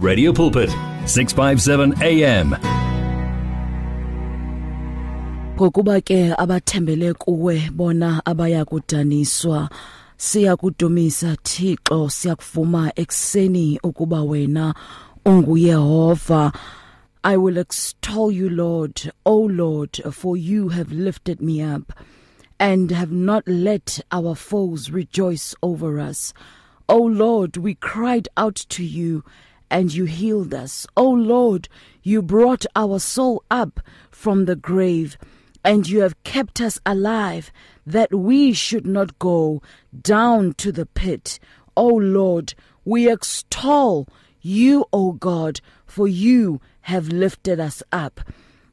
Radio Pulpit, 657 AM. Ngokuba ke abathembele kuwe bona abaya kudaniswa. Siya kudumisa Thixo, siyakuvuma ekseni ukuba wena unguYehova. I will extol you, Lord, O Lord, for you have lifted me up and have not let our foes rejoice over us. O Lord, we cried out to you and you healed us. O Lord, you brought our soul up from the grave, and you have kept us alive that we should not go down to the pit. O Lord, we extol you, O God, for you have lifted us up.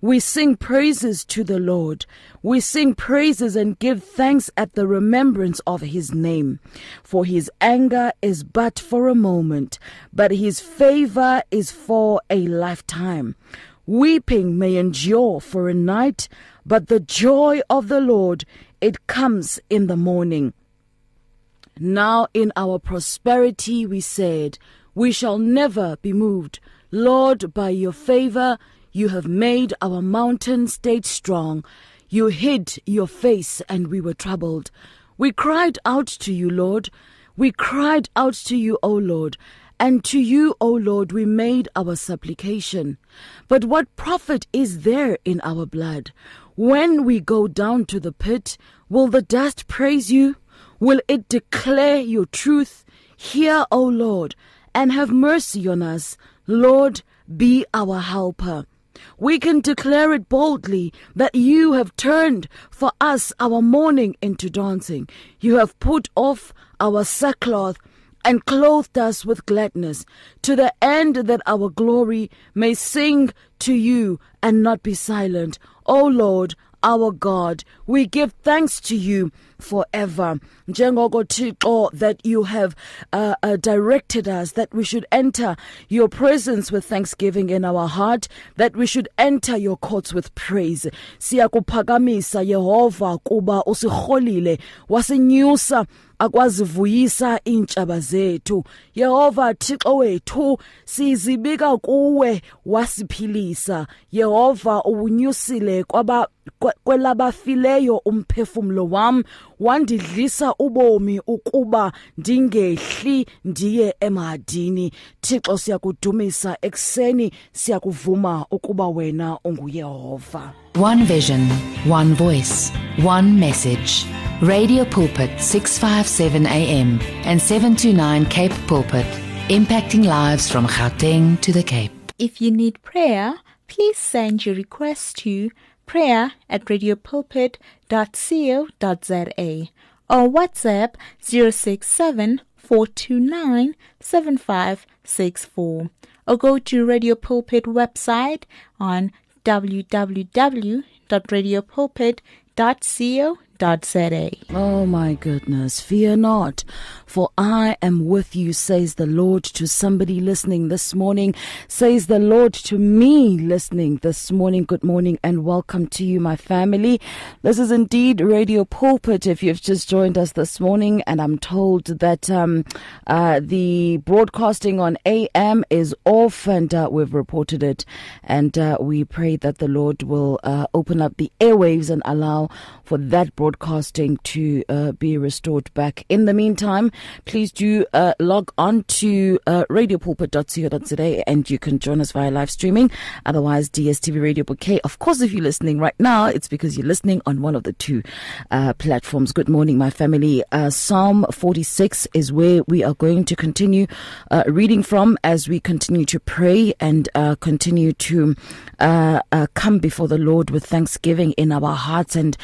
We sing praises to the Lord. We sing praises and give thanks at the remembrance of his name. For his anger is but for a moment, but his favor is for a lifetime. Weeping may endure for a night, but the joy of the Lord, it comes in the morning. Now in our prosperity we said, we shall never be moved. Lord, by your favor, you have made our mountain state strong. You hid your face and we were troubled. We cried out to you, Lord. We cried out to you, O Lord. And to you, O Lord, we made our supplication. But what profit is there in our blood? When we go down to the pit, will the dust praise you? Will it declare your truth? Hear, O Lord, and have mercy on us. Lord, be our helper. We can declare it boldly that you have turned for us our mourning into dancing. You have put off our sackcloth and clothed us with gladness, to the end that our glory may sing to you and not be silent. O Lord, our God, we give thanks to you forever. Njengoko Thixo, that you have directed us, that we should enter your presence with thanksgiving in our heart, that we should enter your courts with praise. Siyakuphakamisa Yehova kuba usiholile, wasinyusa akwazivuyisa iintshaba zethu. Yehova Thixo wethu, sizibika kuwe wasiphilisa. Yehova ubunyusile kwaba kwelabafileyo umphefumlo wam, wandidlisa ubomi ukuba ndingehli ndiye emhadini. Thixo siyakudumisa ekseni, siyakuvuma ukuba wena unguYehova. One vision, one voice, one message. Radio Pulpit 657 AM and 729 Cape Pulpit, impacting lives from Gauteng to the Cape. If you need prayer, please send your request to prayer@radiopulpit.co.za or WhatsApp 067-429-7564, or go to Radio Pulpit website on www.radiopulpit.co.za. Oh my goodness, fear not, for I am with you, says the Lord to somebody listening this morning, says the Lord to me listening this morning. Good morning and welcome to you, my family. This is indeed Radio Pulpit. If you've just joined us this morning, and I'm told that the broadcasting on AM is off, and we've reported it, and we pray that the Lord will open up the airwaves and allow for that broadcasting to be restored back. In the meantime, please do log on to radiopulpit.co.za and you can join us via live streaming. Otherwise, DSTV Radio Bouquet. Of course, if you're listening right now, it's because you're listening on one of the two platforms. Good morning, my family. Psalm 46 is where we are going to continue reading from as we continue to pray and continue to come before the Lord with thanksgiving in our hearts, and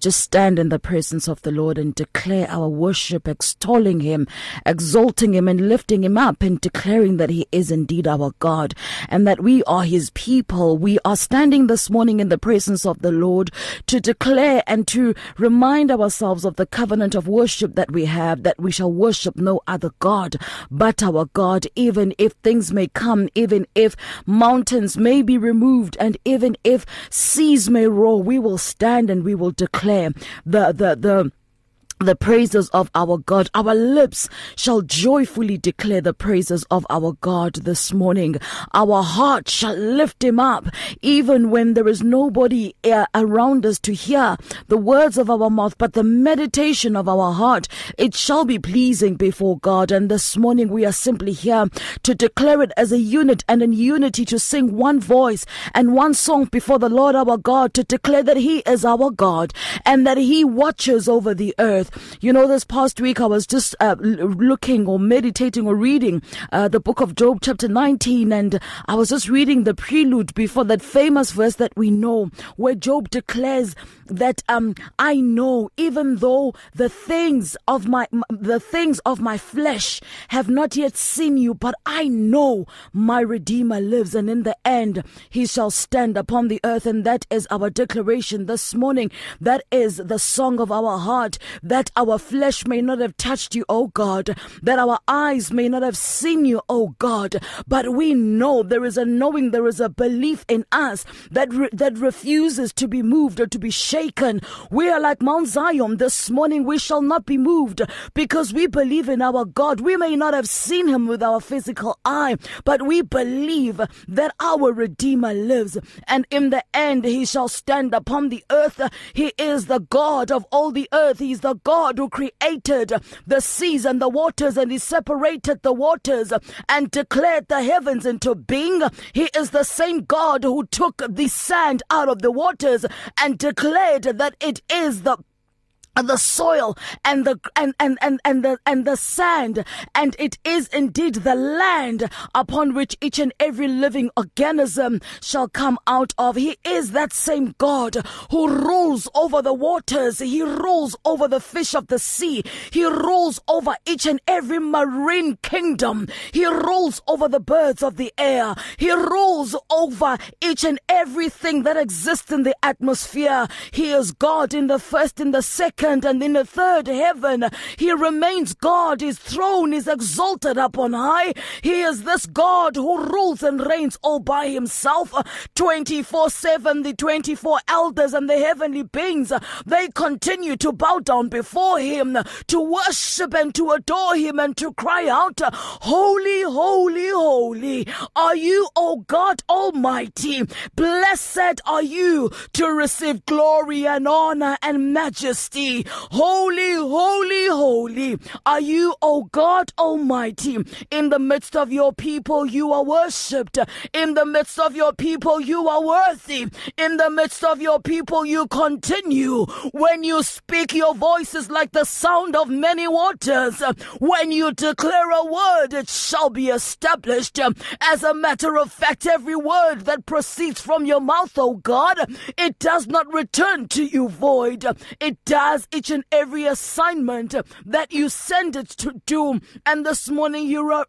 just stand in the presence of the Lord and declare our worship, extolling him, exalting him and lifting him up, and declaring that he is indeed our God and that we are his people. We are standing this morning in the presence of the Lord to declare and to remind ourselves of the covenant of worship that we have, that we shall worship no other God but our God, even if things may come, even if mountains may be removed, and even if seas may roar, we will stand and we will declare the the praises of our God. Our lips shall joyfully declare the praises of our God this morning. Our heart shall lift him up, even when there is nobody around us to hear the words of our mouth, but the meditation of our heart, it shall be pleasing before God. And this morning we are simply here to declare it as a unit, and in unity to sing one voice and one song before the Lord our God, to declare that he is our God and that he watches over the earth. You know, this past week I was just looking or meditating or reading the book of Job chapter 19, and I was just reading the prelude before that famous verse that we know, where Job declares that I know, even though the things of my flesh have not yet seen you, but I know my Redeemer lives, and in the end he shall stand upon the earth. And that is our declaration this morning. That is the song of our heart, that our flesh may not have touched you, O God, that our eyes may not have seen you, O God, but we know, there is a knowing, there is a belief in us that refuses to be moved or to be shaken. We are like Mount Zion this morning. We shall not be moved because we believe in our God. We may not have seen him with our physical eye, but we believe that our Redeemer lives, and in the end he shall stand upon the earth. He is the God of all the earth. He is the God who created the seas and the waters, and he separated the waters and declared the heavens into being. He is the same God who took the sand out of the waters and declared that it is the soil and the sand, and it is indeed the land upon which each and every living organism shall come out of. He is that same God who rules over the waters. He rules over the fish of the sea. He rules over each and every marine kingdom. He rules over the birds of the air. He rules over each and everything that exists in the atmosphere. He is God in the first, in the second, and in the third heaven. He remains God. His throne is exalted upon high. He is this God who rules and reigns all by himself 24/7. The 24 elders and the heavenly beings, they continue to bow down before him, to worship and to adore him, and to cry out, "Holy, holy, holy are you, O God Almighty. Blessed are you to receive glory and honor and majesty. Holy, holy, holy are you, O God Almighty. In the midst of your people you are worshipped. In the midst of your people you are worthy. In the midst of your people you continue. When you speak, your voice is like the sound of many waters. When you declare a word, it shall be established. As a matter of fact, every word that proceeds from your mouth, O God, it does not return to you void. It does each and every assignment that you send it to do." And this morning you are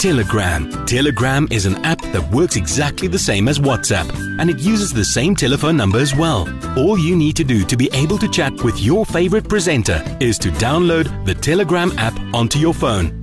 Telegram. Telegram is an app that works exactly the same as WhatsApp, and it uses the same telephone number as well. All you need to do to be able to chat with your favorite presenter is to download the Telegram app onto your phone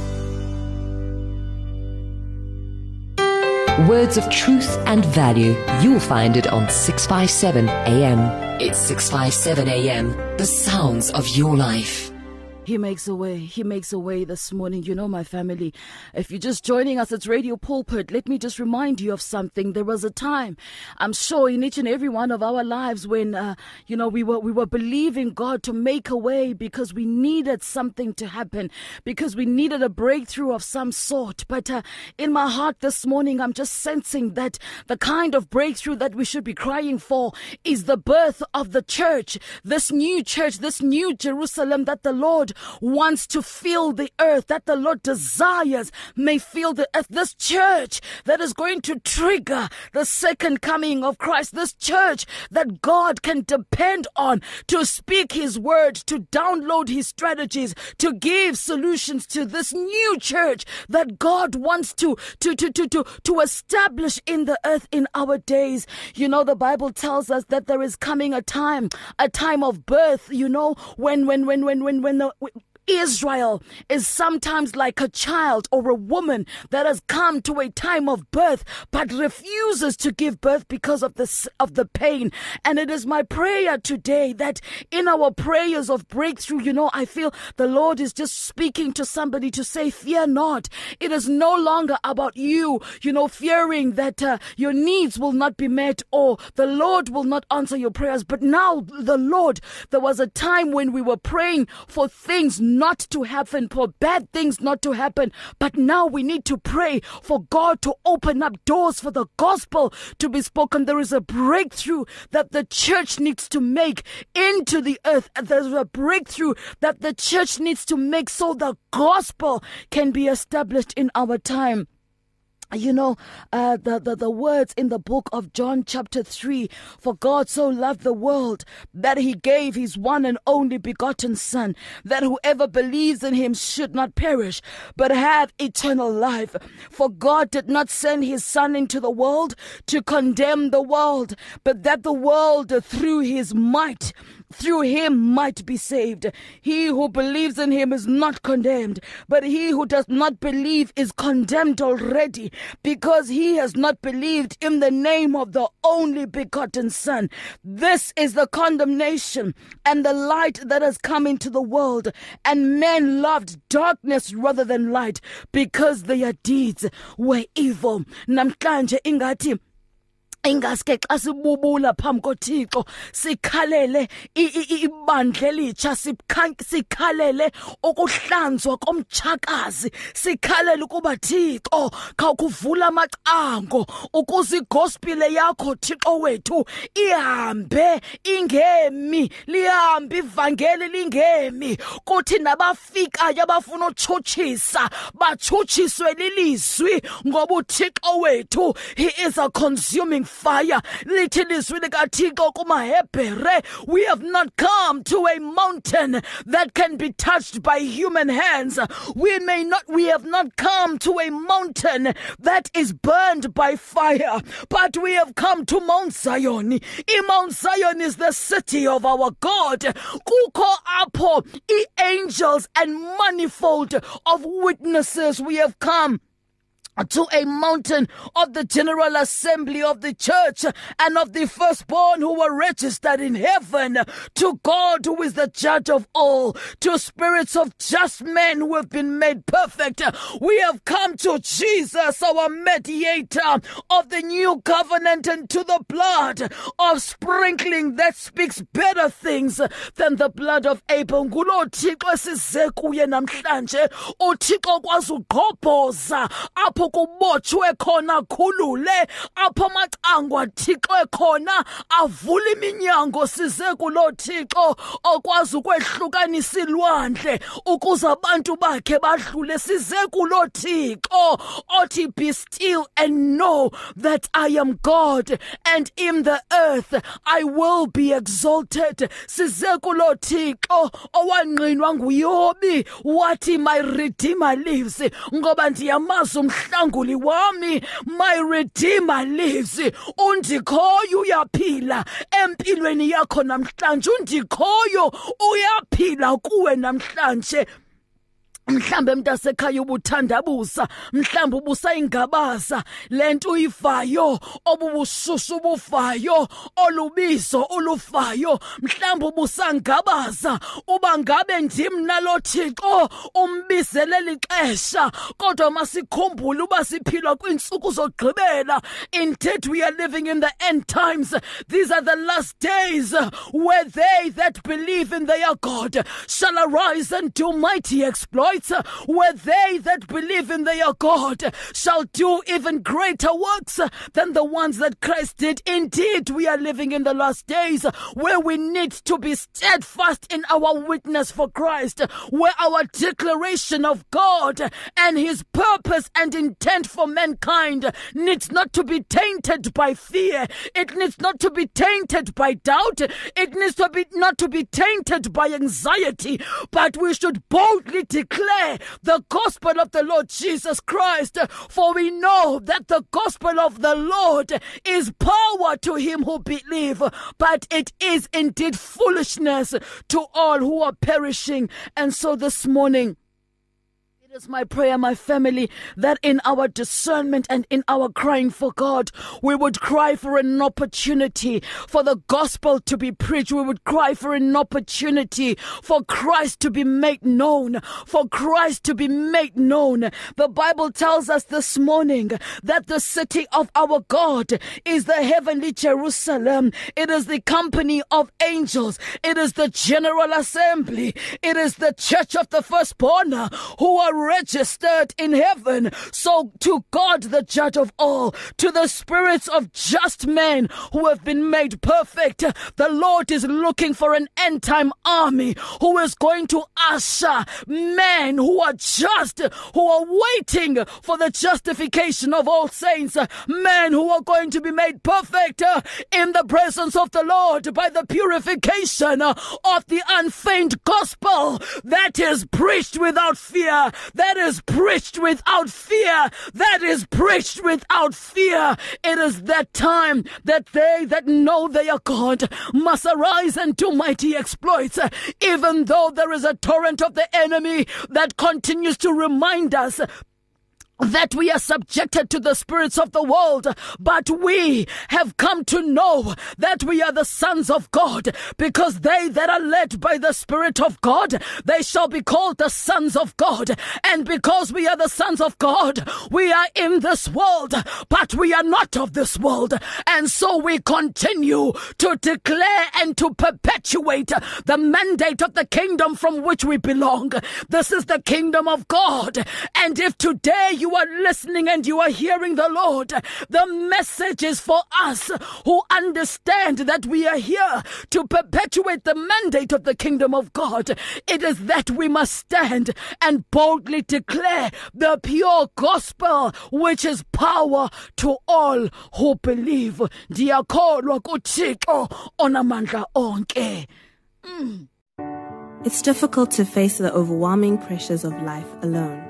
Words of truth and value. You'll find it on 657 AM. It's 657 AM, the sounds of your life. He makes a way. He makes a way this morning. You know, my family, if you're just joining us, it's Radio Pulpit. Let me just remind you of something. There was a time, I'm sure, in each and every one of our lives when, we were believing God to make a way because we needed something to happen, because we needed a breakthrough of some sort. But in my heart this morning, I'm just sensing that the kind of breakthrough that we should be crying for is the birth of the church, this new Jerusalem that the Lord wants to fill the earth, that the Lord desires may fill the earth. This church that is going to trigger the second coming of Christ, this church that God can depend on to speak his word, to download his strategies, to give solutions to this new church that God wants to establish in the earth in our days. You know, the Bible tells us that there is coming a time of birth, you know, when the Israel is sometimes like a child or a woman that has come to a time of birth but refuses to give birth because of the pain. And it is my prayer today that in our prayers of breakthrough, you know, I feel the Lord is just speaking to somebody to say, fear not. It is no longer about you, you know, fearing that your needs will not be met or the Lord will not answer your prayers. But now there was a time when we were praying for things not to happen, for bad things not to happen. But now we need to pray for God to open up doors for the gospel to be spoken. There is a breakthrough that the church needs to make into the earth. There's a breakthrough that the church needs to make so the gospel can be established in our time. You know, the words in the book of John chapter 3, for God so loved the world that he gave his one and only begotten son, that whoever believes in him should not perish, but have eternal life. For God did not send his son into the world to condemn the world, but that the world through him might be saved. He who believes in him is not condemned, but he who does not believe is condemned already, because he has not believed in the name of the only begotten Son. This is the condemnation and the light that has come into the world, and men loved darkness rather than light because their deeds were evil. Namhlanje ingathi ingaske xa sibubula phambi koThixo sikhalele ibandla elitsha, sikhalele ukuhlanzwa komtshakazi, sikhalele ukuba Thixo khawukuvula amacango ukuze igospel yakho Thixo wethu ihambe, ingemi, lihambe ivangeli, lingemi kuthi nabafikayo abafuna utshutshisa batshutshiswe lilizwi, ngoba uThixo wethu he is a consuming fire. We have not come to a mountain that can be touched by human hands. We have not come to a mountain that is burned by fire, but we have come to Mount Zion. Mount Zion is the city of our God. Kuko apo angels and manifold of witnesses. We have come to a mountain of the General Assembly of the Church and of the firstborn who were registered in heaven, to God who is the judge of all, to spirits of just men who have been made perfect. We have come to Jesus, our mediator of the new covenant, and to the blood of sprinkling that speaks better things than the blood of Abel. Kubotshwe khona khulule apho amacangwa Thixo ekhona avula iminyango, size kulo Thixo okwazi ukwehlukanisa ilwandle ukuze abantu bakhe badlule, size kulo Thixo othi be still and know that I am God, and in the earth I will be exalted. Size kulo Thixo owanqinwa nguYobi wathi my redeemer lives, ngoba ndiyamazi Anguli wami, my redeemer lives. Undikhoyo uyaphila empilweni yakho namhlanje, undikhoyo uyaphila kuwe namhlanje. mhlambe mntasekhaya ubuthandabusa, mhlambe ubusa ingabasa lento uyivayo, obubususu bufayo, olubizo ulufayo, mhlambe ubusangabaza uba ngabe ndimnalo Thixo umbizeleli xesha. Kodwa masikhumbule uba siphila kwiintsuku zogqibela. Indeed, we are living in the end times. These are the last days where they that believe in their God shall arise and do mighty exploits, where they that believe in their God shall do even greater works than the ones that Christ did. Indeed, we are living in the last days where we need to be steadfast in our witness for Christ, where our declaration of God and his purpose and intent for mankind needs not to be tainted by fear. It needs not to be tainted by doubt. It needs to be not to be tainted by anxiety, but we should boldly declare the gospel of the Lord Jesus Christ, for we know that the gospel of the Lord is power to him who believe, but it is indeed foolishness to all who are perishing. And so this morning, it is my prayer, my family, that in our discernment and in our crying for God, we would cry for an opportunity for the gospel to be preached. We would cry for an opportunity for Christ to be made known, for Christ to be made known. The Bible tells us this morning that the city of our God is the heavenly Jerusalem. It is the company of angels. It is the general assembly. It is the church of the firstborn who are registered in heaven. So to God, the judge of all, to the spirits of just men who have been made perfect, the Lord is looking for an end time army who is going to usher men who are just, who are waiting for the justification of all saints, men who are going to be made perfect in the presence of the Lord by the purification of the unfeigned gospel that is preached without fear, that is preached without fear, that is preached without fear. It is that time that they that know their God must arise and do mighty exploits, even though there is a torrent of the enemy that continues to remind us that we are subjected to the spirits of the world, but we have come to know that we are the sons of God, because they that are led by the Spirit of God, they shall be called the sons of God. And because we are the sons of God, we are in this world, but we are not of this world. And so we continue to declare and to perpetuate the mandate of the kingdom from which we belong. This is the kingdom of God. And if today you are listening and you are hearing the Lord, the message is for us who understand that we are here to perpetuate the mandate of the kingdom of God. It is that we must stand and boldly declare the pure gospel, which is power to all who believe. It's difficult to face the overwhelming pressures of life alone.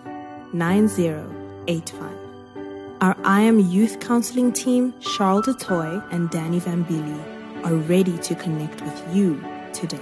Our I Am Youth Counseling team, Charles du Toit and Danny van Billy, are ready to connect with you today.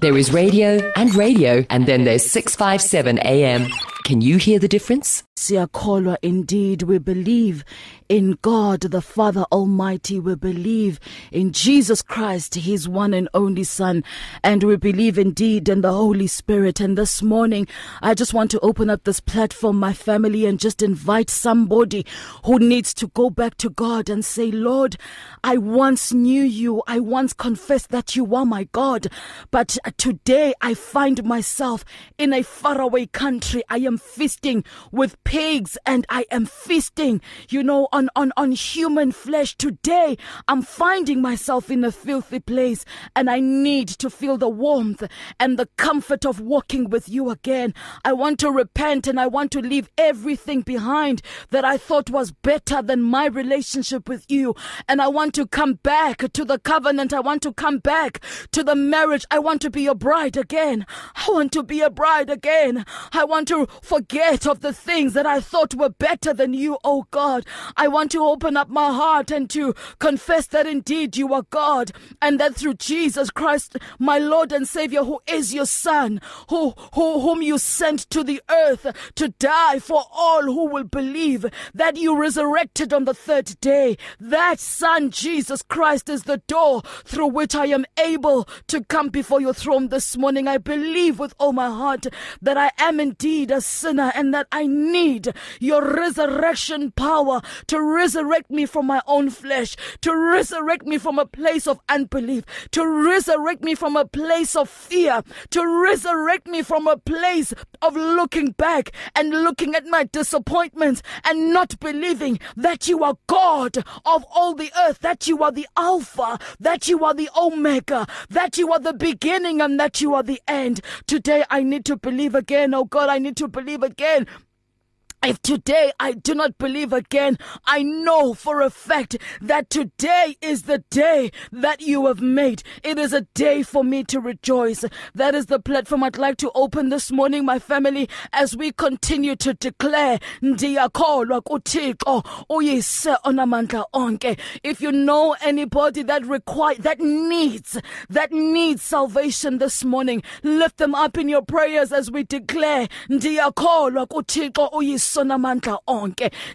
There is radio and then there's 657 AM. Can you hear the difference? Siyakholwa, indeed we believe in God the Father Almighty. We believe in Jesus Christ, His one and only Son. And we believe indeed in the Holy Spirit. And this morning, I just want to open up this platform, my family, and just invite somebody who needs to go back to God and say, Lord, I once knew you. I once confessed that you are my God. But today I find myself in a faraway country. I am feasting with pigs and I am feasting, you know, on human flesh. Today I'm finding myself in a filthy place and I need to feel the warmth and the comfort of walking with you again. I want to repent and I want to leave everything behind that I thought was better than my relationship with you. And I want to come back to the covenant. I want to come back to the marriage. I want to be a bride again. I want to be a bride again. I want to forget of the things that I thought were better than you, oh God. I want to open up my heart and to confess that indeed you are God, and that through Jesus Christ, my Lord and Savior, who is your Son, whom you sent to the earth to die for all who will believe, that you resurrected on the third day. That Son, Jesus Christ, is the door through which I am able to come before your throne this morning. I believe with all my heart that I am indeed a sinner and that I need your resurrection power to resurrect me from my own flesh, to resurrect me from a place of unbelief, to resurrect me from a place of fear, to resurrect me from a place of looking back and looking at my disappointments and not believing that you are God of all the earth, that you are the Alpha, that you are the Omega, that you are the beginning and that you are the end. Today I need to believe again, oh God, I need to believe again. If today I do not believe again, I know for a fact that today is the day that you have made. It is a day for me to rejoice. That is the platform I'd like to open this morning, my family, as we continue to declare. If you know anybody that needs salvation this morning, lift them up in your prayers as we declare. As we declare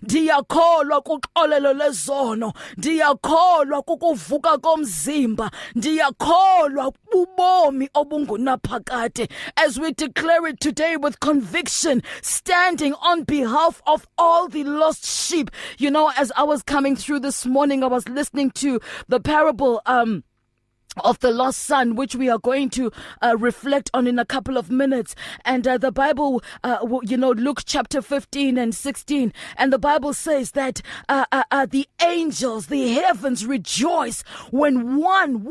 it today with conviction, standing on behalf of all the lost sheep. You know, as I was coming through this morning, I was listening to the parable of the lost son, which we are going to reflect on in a couple of minutes. And the Bible, Luke chapter 15 and 16, and the Bible says that the angels, the heavens rejoice when one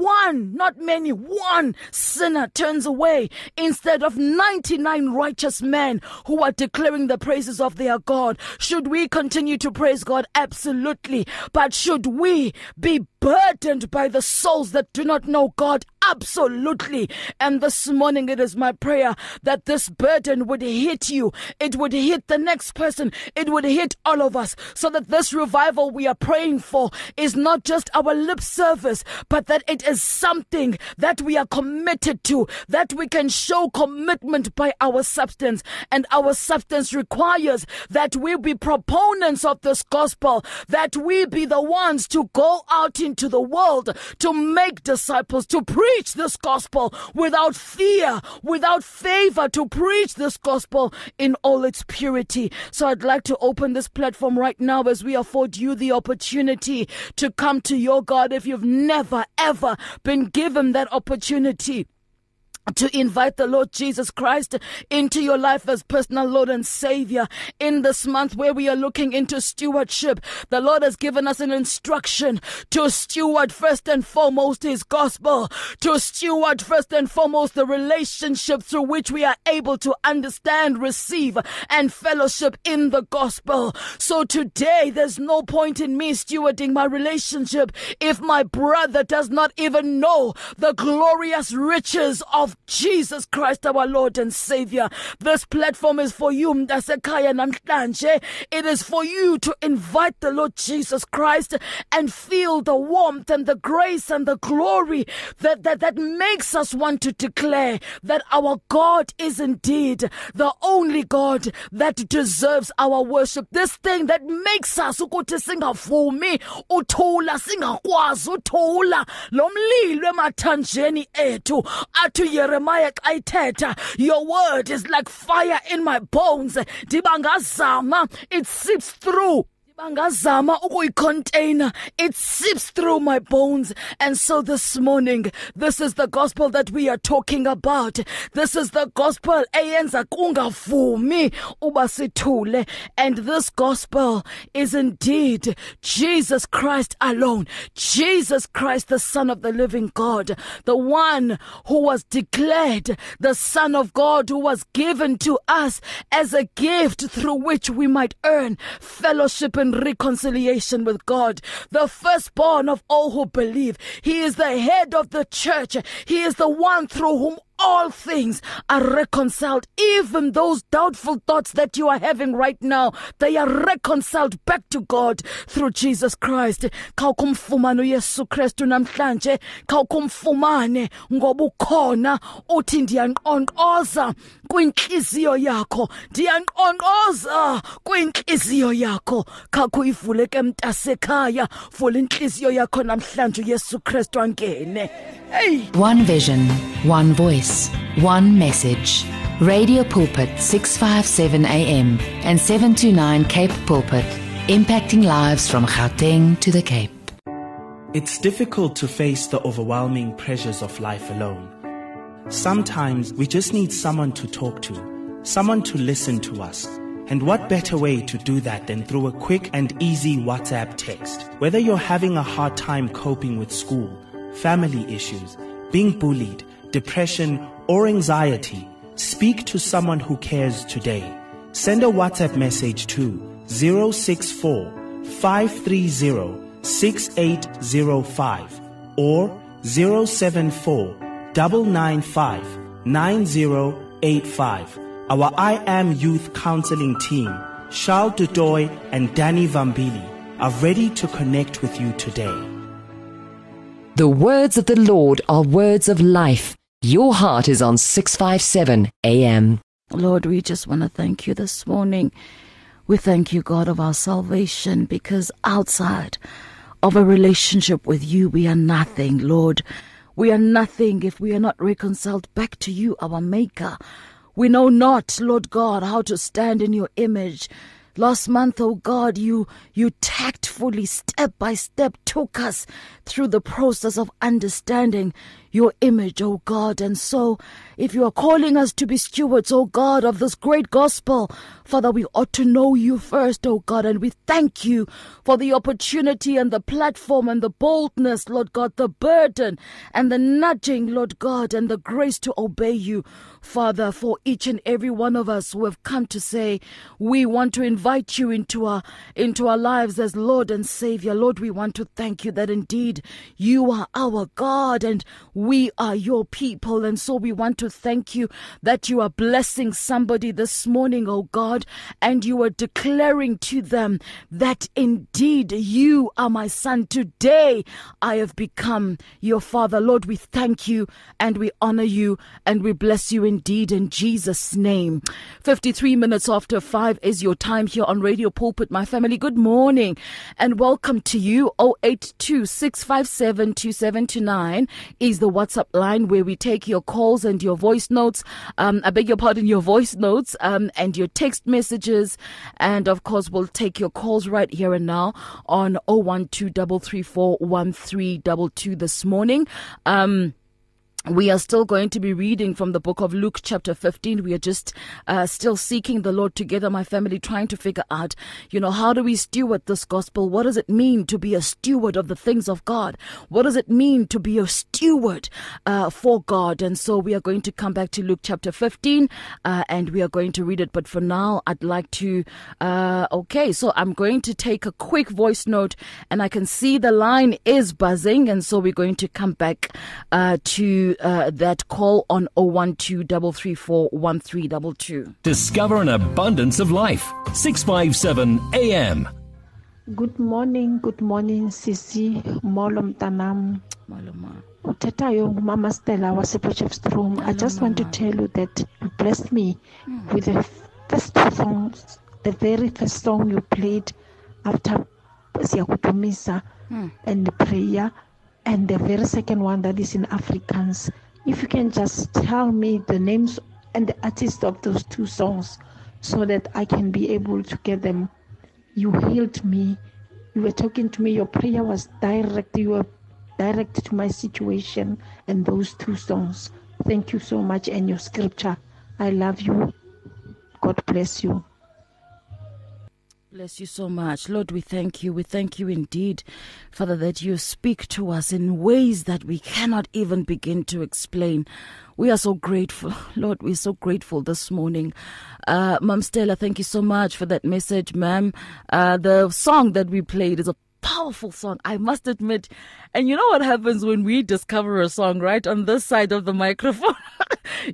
sinner turns away instead of 99 righteous men who are declaring the praises of their God. Should we continue to praise God? Absolutely. But should we be burdened by the souls that do not know God? Absolutely. And this morning it is my prayer that this burden would hit you. It would hit the next person. It would hit all of us, so that this revival we are praying for is not just our lip service, but that it is something that we are committed to, that we can show commitment by our substance. And our substance requires that we be proponents of this gospel, that we be the ones to go out into the world to make disciples, to preach this gospel without fear, without favor, to preach this gospel in all its purity. So I'd like to open this platform right now as we afford you the opportunity to come to your God. If you've never, ever been given that opportunity to invite the Lord Jesus Christ into your life as personal Lord and Savior, in this month where we are looking into stewardship, the Lord has given us an instruction to steward first and foremost His gospel, to steward first and foremost the relationship through which we are able to understand, receive, and fellowship in the gospel. So today, there's no point in me stewarding my relationship if my brother does not even know the glorious riches of of Jesus Christ, our Lord and Savior. This platform is for you. It is for you to invite the Lord Jesus Christ and feel the warmth and the grace and the glory that makes us want to declare that our God is indeed the only God that deserves our worship. This thing that makes us ukuthi singavumi uthola singakwazi uthola lo mlilo emathanjeni ethu athu Jeremiah xa ithetha your word is like fire in my bones ndibangazama it seeps through. It seeps through my bones. And so this morning, this is the gospel that we are talking about. This is the gospel. And this gospel is indeed Jesus Christ alone. Jesus Christ, the Son of the living God. The one who was declared the Son of God, who was given to us as a gift through which we might earn fellowship and reconciliation with God, the firstborn of all who believe. He is the head of the church. He is the one through whom all things are reconciled. Even those doubtful thoughts that you are having right now, they are reconciled back to God through Jesus Christ. Khawukumfumane uYesu Kristu namhlanje, khawukumfumane ngoba ukhona uthi ndiyanqonqoza kwinhliziyo yakho, ndiyanqonqoza kwinhliziyo yakho, khakho ivuleke mntasekhaya, vula inhliziyo yakho namhlanje uYesu Kristu angene. Hey. One vision, one voice, one message. Radio Pulpit 657 AM and 729 Cape Pulpit, impacting lives from Gauteng to the Cape. It's difficult to face the overwhelming pressures of life alone. Sometimes we just need someone to talk to, someone to listen to us. And what better way to do that than through a quick and easy WhatsApp text? Whether you're having a hard time coping with school, family issues, being bullied, depression, or anxiety, speak to someone who cares today. Send a WhatsApp message to 064-530-6805 or 074-995-9085. Our I Am Youth Counseling team, Charles du Toit and Danny van Billy, are ready to connect with you today. The words of the Lord are words of life. Your heart is on 657 AM. Lord, we just want to thank you this morning. We thank you, God, of our salvation, because outside of a relationship with you, we are nothing, Lord. We are nothing if we are not reconciled back to you, our Maker. We know not, Lord God, how to stand in your image. Last month, oh God, you tactfully, step by step, took us through the process of understanding your image, oh God. And so, if you are calling us to be stewards, oh God, of this great gospel, Father, we ought to know you first, oh God. And we thank you for the opportunity and the platform and the boldness, Lord God, the burden and the nudging, Lord God, and the grace to obey you, Father, for each and every one of us who have come to say, we want to invite you into our lives as Lord and Savior. Lord, we want to thank you that indeed you are our God and we are your people, and so we want to thank you that you are blessing somebody this morning, oh God, and you are declaring to them that indeed you are my son. Today I have become your father. Lord, we thank you and we honor you and we bless you indeed in Jesus' name. 5:53 is your time here on Radio Pulpit, my family. Good morning and welcome to you. 0826572729 is the WhatsApp line where we take your calls and your voice notes. Your voice notes and your text messages. And of course, we'll take your calls right here and now on 012334132 this morning. We are still going to be reading from the book of Luke chapter 15. We are just still seeking the Lord together, my family, trying to figure out, how do we steward this gospel? What does it mean to be a steward of the things of God? What does it mean to be a steward steward for God. And so we are going to come back to Luke chapter 15 and we are going to read it. But for now, I'd like to, so I'm going to take a quick voice note, and I can see the line is buzzing. And so we're going to come back to that call on 012-334-1322. Discover an abundance of life. 657 AM. Good morning, Sisi. Molom Tanam. Moloma. Utetayo, Mama Stella was a project room. I just want to tell you that you blessed me with the first song, the very first song you played after Siakutumisa and the prayer, and the very second one that is in Afrikaans. If you can just tell me the names and the artists of those two songs so that I can be able to get them. You healed me. You were talking to me. Your prayer was direct. You were direct to my situation and those two songs. Thank you so much, and your scripture. I love you. God bless you. Bless you so much. Lord, we thank you. We thank you indeed, Father, that you speak to us in ways that we cannot even begin to explain. We are so grateful. Lord, we're so grateful this morning. Mom Stella, thank you so much for that message, ma'am. The song that we played is a powerful song, I must admit. And you know what happens when we discover a song, right? On this side of the microphone,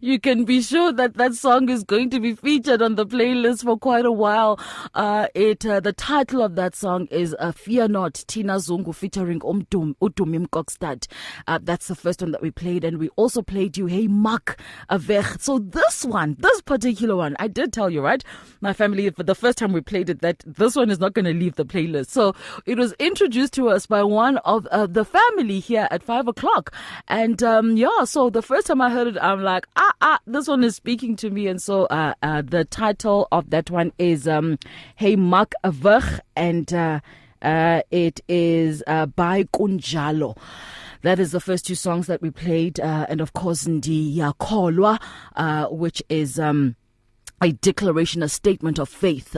you can be sure that that song is going to be featured on the playlist for quite a while. The title of that song is Fear Not, Tina Zungu featuring Udumi Mkokstad. That's the first one that we played. And we also played you, Hey Mak Avech. So this one, this particular one, I did tell you, right? My family, for the first time we played it, that this one is not going to leave the playlist. So it was introduced to us by one of the family here at 5 o'clock, and so the first time I heard it, I'm like, this one is speaking to me. And so the title of that one is Hey Mak Avech, and it is by Kunjalo. That is the first two songs that we played, and of course Ndi Yakolwa, which is a declaration, a statement of faith,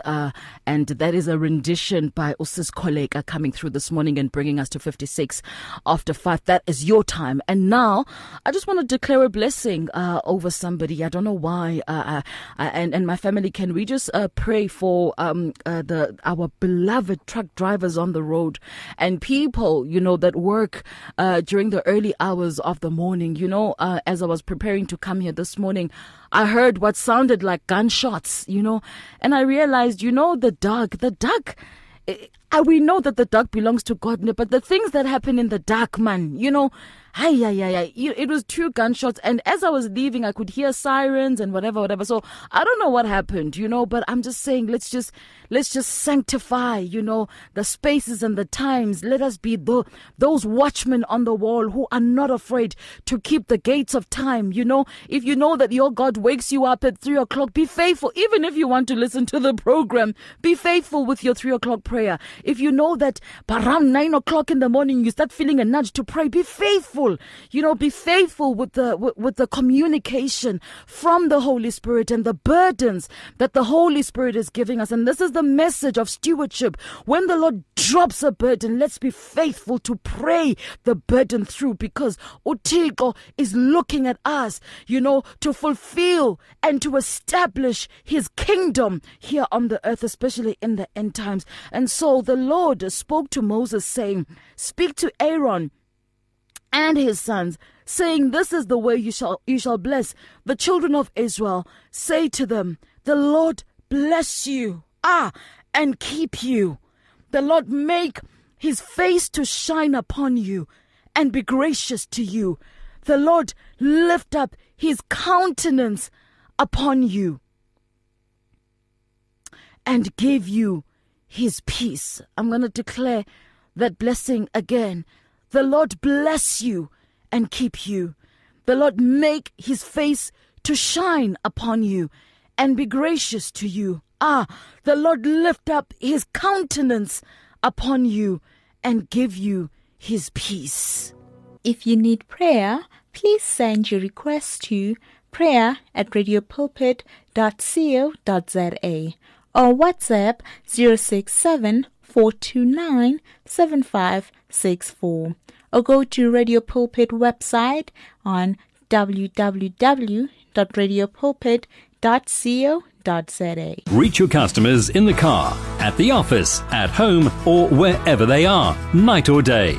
and that is a rendition by Usis Kolega coming through this morning and bringing us to 5:56. That is your time. And now I just want to declare a blessing over somebody. I don't know why. And my family, can we just pray for our beloved truck drivers on the road, and people, that work during the early hours of the morning. As I was preparing to come here this morning, I heard what sounded like gunshots, and I realized, the dark, we know that the dark belongs to God, but the things that happen in the dark, man, it was two gunshots. And as I was leaving, I could hear sirens and whatever. So I don't know what happened, but I'm just saying, let's just sanctify, the spaces and the times. Let us be those watchmen on the wall who are not afraid to keep the gates of time. If you know that your God wakes you up at 3 o'clock, be faithful. Even if you want to listen to the program, be faithful with your 3 o'clock prayer. If you know that around 9 o'clock in the morning you start feeling a nudge to pray, be faithful. Be faithful with the communication from the Holy Spirit and the burdens that the Holy Spirit is giving us. And this is the message of stewardship. When the Lord drops a burden, let's be faithful to pray the burden through, because Uthixo is looking at us, to fulfill and to establish His kingdom here on the earth, especially in the end times. And so the Lord spoke to Moses, saying, "Speak to Aaron and his sons, saying, this is the way you shall bless the children of Israel. Say to them, the Lord bless you, and keep you. The Lord make His face to shine upon you and be gracious to you. The Lord lift up His countenance upon you and give you His peace." I'm going to declare that blessing again. The Lord bless you and keep you. The Lord make His face to shine upon you and be gracious to you. The Lord lift up His countenance upon you and give you His peace. If you need prayer, please send your request to prayer@radiopulpit.co.za. or WhatsApp 067-429-7564 or go to Radio Pulpit website on www.radiopulpit.co.za. Reach your customers in the car, at the office, at home, or wherever they are, night or day.